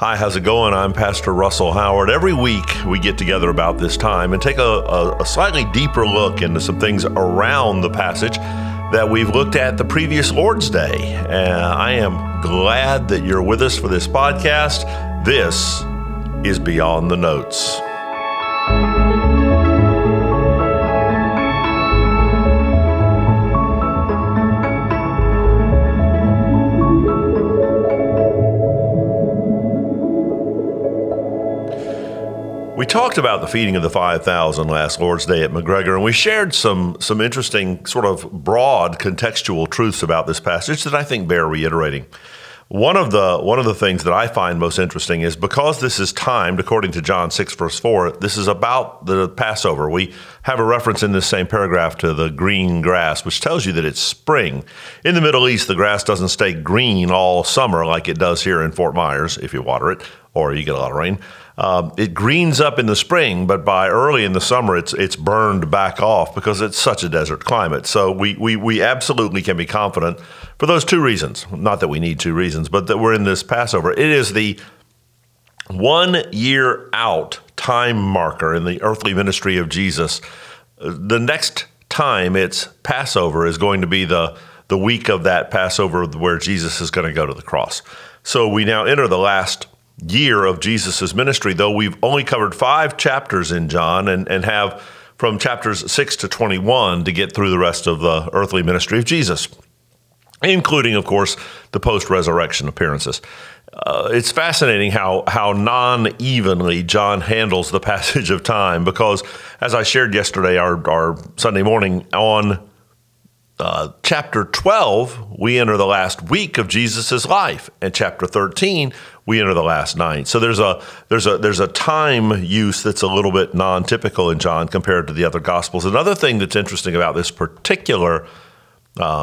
Hi, how's it going? I'm Pastor Russell Howard. Every week we get together about this time and take a slightly deeper look into some things around the passage that we've looked at the previous Lord's Day. I am glad that you're with us for this podcast. This is Beyond the Notes. We talked about the feeding of the 5,000 last Lord's Day at McGregor, and we shared some interesting sort of broad contextual truths about this passage that I think bear reiterating. One of the things that I find most interesting is because this is timed, according to John 6, verse 4, this is about the Passover. We have a reference in this same paragraph to the green grass, which tells you that it's spring. In the Middle East, the grass doesn't stay green all summer like it does here in Fort Myers, if you water it, or you get a lot of rain. It greens up in the spring, but by early in the summer, it's burned back off because it's such a desert climate. So we absolutely can be confident for those two reasons. Not that we need two reasons, but that we're in this Passover. It is the 1 year out time marker in the earthly ministry of Jesus. The next time it's Passover is going to be the week of that Passover where Jesus is going to go to the cross. So we now enter the last year of Jesus's ministry, though we've only covered 5 chapters in John and have from chapters 6 to 21 to get through the rest of the earthly ministry of Jesus, including, of course, the post-resurrection appearances. It's fascinating how non-evenly John handles the passage of time because, as I shared yesterday, our Sunday morning on chapter 12, we enter the last week of Jesus's life, and chapter 13, we enter the last 9. So there's a time use that's a little bit non-typical in John compared to the other Gospels. Another thing that's interesting about this particular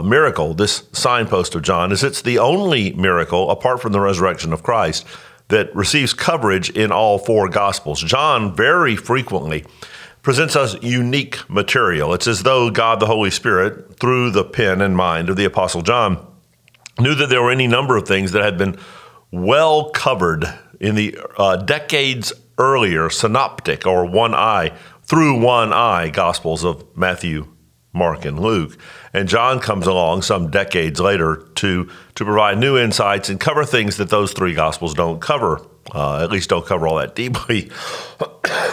miracle, this signpost of John, is it's the only miracle apart from the resurrection of Christ that receives coverage in all 4 Gospels. John very frequently presents us unique material. It's as though God the Holy Spirit, through the pen and mind of the Apostle John, knew that there were any number of things that had been well covered in the decades earlier synoptic or through one eye Gospels of Matthew, Mark, and Luke. And John comes along some decades later to provide new insights and cover things that those 3 Gospels don't cover, at least don't cover all that deeply.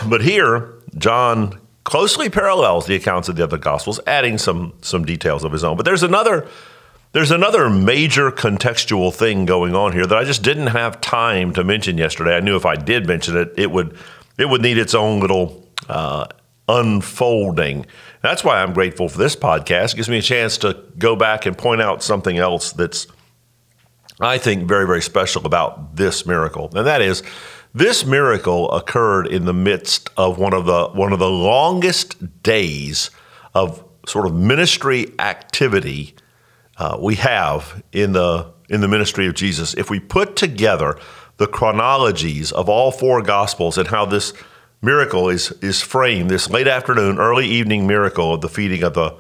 But here, John closely parallels the accounts of the other Gospels, adding some details of his own. But there's another major contextual thing going on here that I just didn't have time to mention yesterday. I knew if I did mention it, it would need its own little unfolding. That's why I'm grateful for this podcast. It gives me a chance to go back and point out something else that's, I think, very, very special about this miracle, and that is, this miracle occurred in the midst of one of the longest days of sort of ministry activity we have in the ministry of Jesus. If we put together the chronologies of all 4 Gospels and how this miracle is framed, this late afternoon, early evening miracle of the feeding of the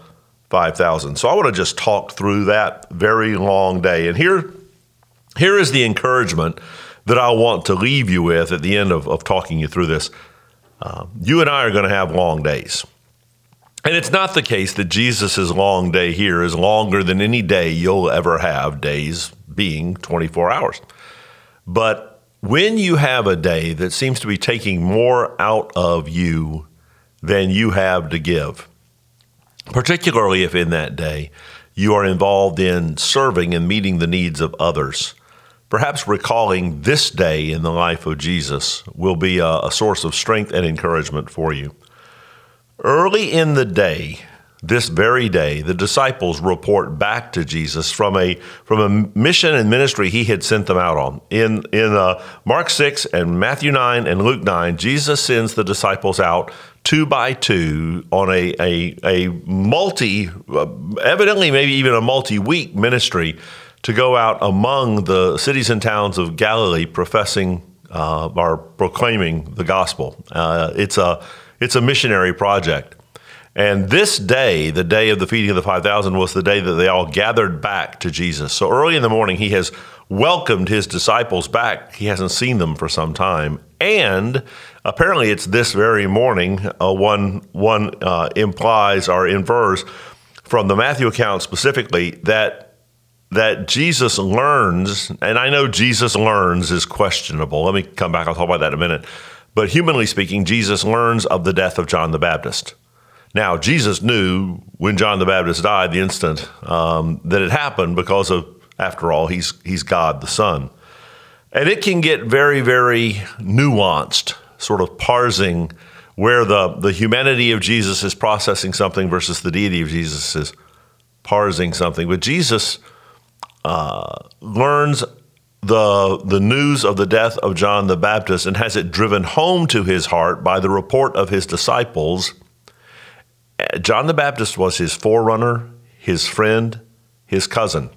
5,000. So I want to just talk through that very long day. And here is the encouragement that I want to leave you with at the end of talking you through this. You and I are going to have long days. And it's not the case that Jesus' long day here is longer than any day you'll ever have, days being 24 hours. But when you have a day that seems to be taking more out of you than you have to give, particularly if in that day you are involved in serving and meeting the needs of others, perhaps recalling this day in the life of Jesus will be a source of strength and encouragement for you. Early in the day, this very day, the disciples report back to Jesus from a mission and ministry he had sent them out on. In Mark 6 and Matthew 9 and Luke 9, Jesus sends the disciples out 2 by 2 on a evidently maybe even a multi-week ministry to go out among the cities and towns of Galilee professing or proclaiming the gospel. It's a missionary project. And this day, the day of the feeding of the 5,000, was the day that they all gathered back to Jesus. So early in the morning, he has welcomed his disciples back. He hasn't seen them for some time. And apparently it's this very morning, one implies or infers from the Matthew account specifically that Jesus learns, and I know Jesus learns is questionable. Let me come back, I'll talk about that in a minute. But humanly speaking, Jesus learns of the death of John the Baptist. Now, Jesus knew when John the Baptist died, the instant that it happened because of, after all, he's God the Son. And it can get very, very nuanced, sort of parsing where the humanity of Jesus is processing something versus the deity of Jesus is parsing something. But Jesus learns the news of the death of John the Baptist and has it driven home to his heart by the report of his disciples. John the Baptist was his forerunner, his friend, his cousin.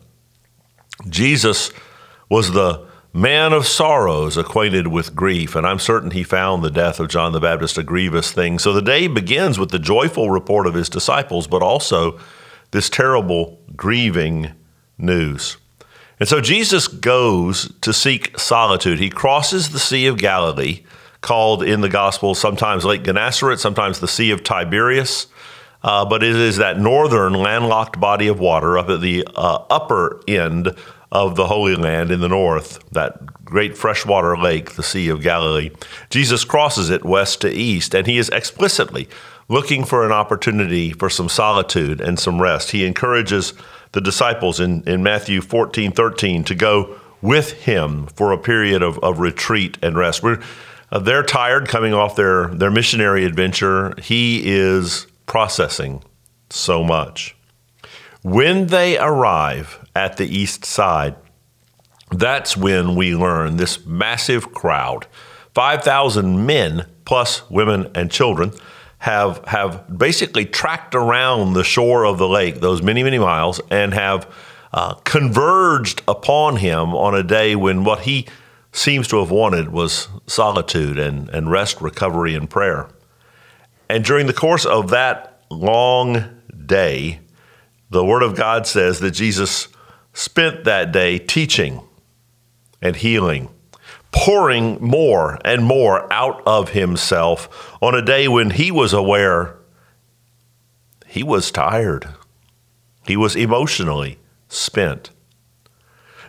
Jesus was the man of sorrows, acquainted with grief, and I'm certain he found the death of John the Baptist a grievous thing. So the day begins with the joyful report of his disciples, but also this terrible, grieving news. And so Jesus goes to seek solitude. He crosses the Sea of Galilee, called in the Gospels sometimes Lake Gennesaret, sometimes the Sea of Tiberias. But it is that northern landlocked body of water up at the upper end of the Holy Land in the north, that great freshwater lake, the Sea of Galilee. Jesus crosses it west to east, and he is explicitly looking for an opportunity for some solitude and some rest. He encourages the disciples in Matthew 14:13 to go with him for a period of retreat and rest. They're tired coming off their missionary adventure. He is processing so much. When they arrive at the east side, that's when we learn this massive crowd, 5,000 men plus women and children, have basically tracked around the shore of the lake, those many, many miles, and have converged upon him on a day when what he seems to have wanted was solitude and rest, recovery, and prayer. And during the course of that long day, the Word of God says that Jesus spent that day teaching and healing, pouring more and more out of himself on a day when he was aware he was tired. He was emotionally spent.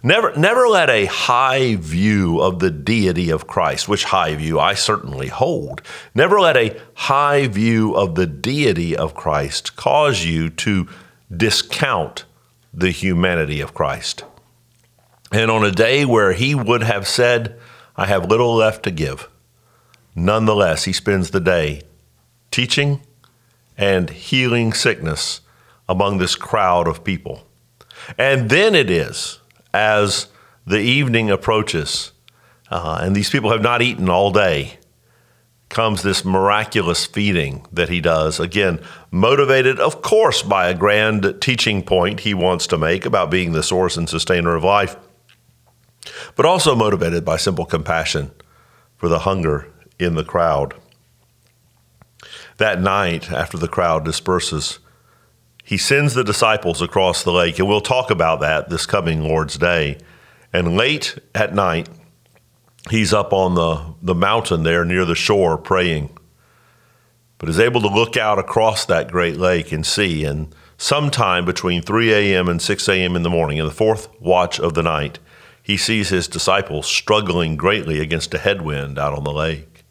Never let a high view of the deity of Christ, which high view I certainly hold, never let a high view of the deity of Christ cause you to discount the humanity of Christ. And on a day where he would have said, I have little left to give, nonetheless, he spends the day teaching and healing sickness among this crowd of people. And then it is, as the evening approaches, and these people have not eaten all day, comes this miraculous feeding that he does. Again, motivated, of course, by a grand teaching point he wants to make about being the source and sustainer of life, but also motivated by simple compassion for the hunger in the crowd. That night, after the crowd disperses, he sends the disciples across the lake, and we'll talk about that this coming Lord's Day. And late at night, he's up on the mountain there near the shore praying, but is able to look out across that great lake and see. And sometime between 3 a.m. and 6 a.m. in the morning, in the fourth watch of the night, he sees his disciples struggling greatly against a headwind out on the lake.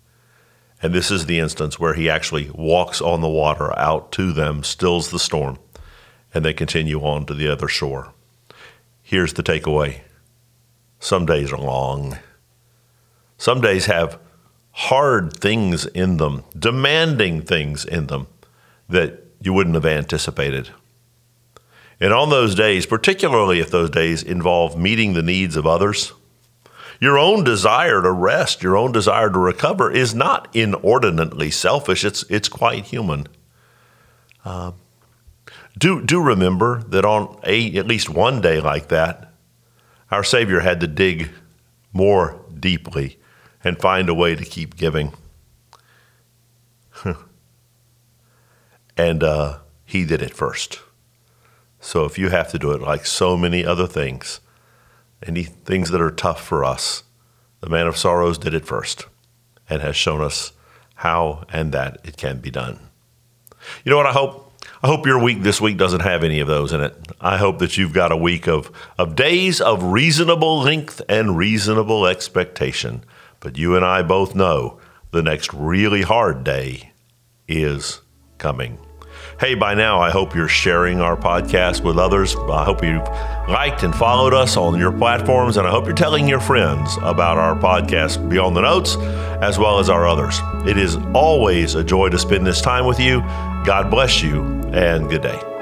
And this is the instance where he actually walks on the water out to them, stills the storm, and they continue on to the other shore. Here's the takeaway. Some days are long. Some days have hard things in them, demanding things in them that you wouldn't have anticipated. And on those days, particularly if those days involve meeting the needs of others, your own desire to rest, your own desire to recover is not inordinately selfish. It's quite human. Do remember that on at least one day like that, our Savior had to dig more deeply and find a way to keep giving. And he did it first. So if you have to do it like so many other things, any things that are tough for us, the Man of Sorrows did it first and has shown us how and that it can be done. You know what? I hope your week this week doesn't have any of those in it. I hope that you've got a week of days of reasonable length and reasonable expectation. But you and I both know the next really hard day is coming. Hey, by now, I hope you're sharing our podcast with others. I hope you've liked and followed us on your platforms, and I hope you're telling your friends about our podcast, Beyond the Notes, as well as our others. It is always a joy to spend this time with you. God bless you, and good day.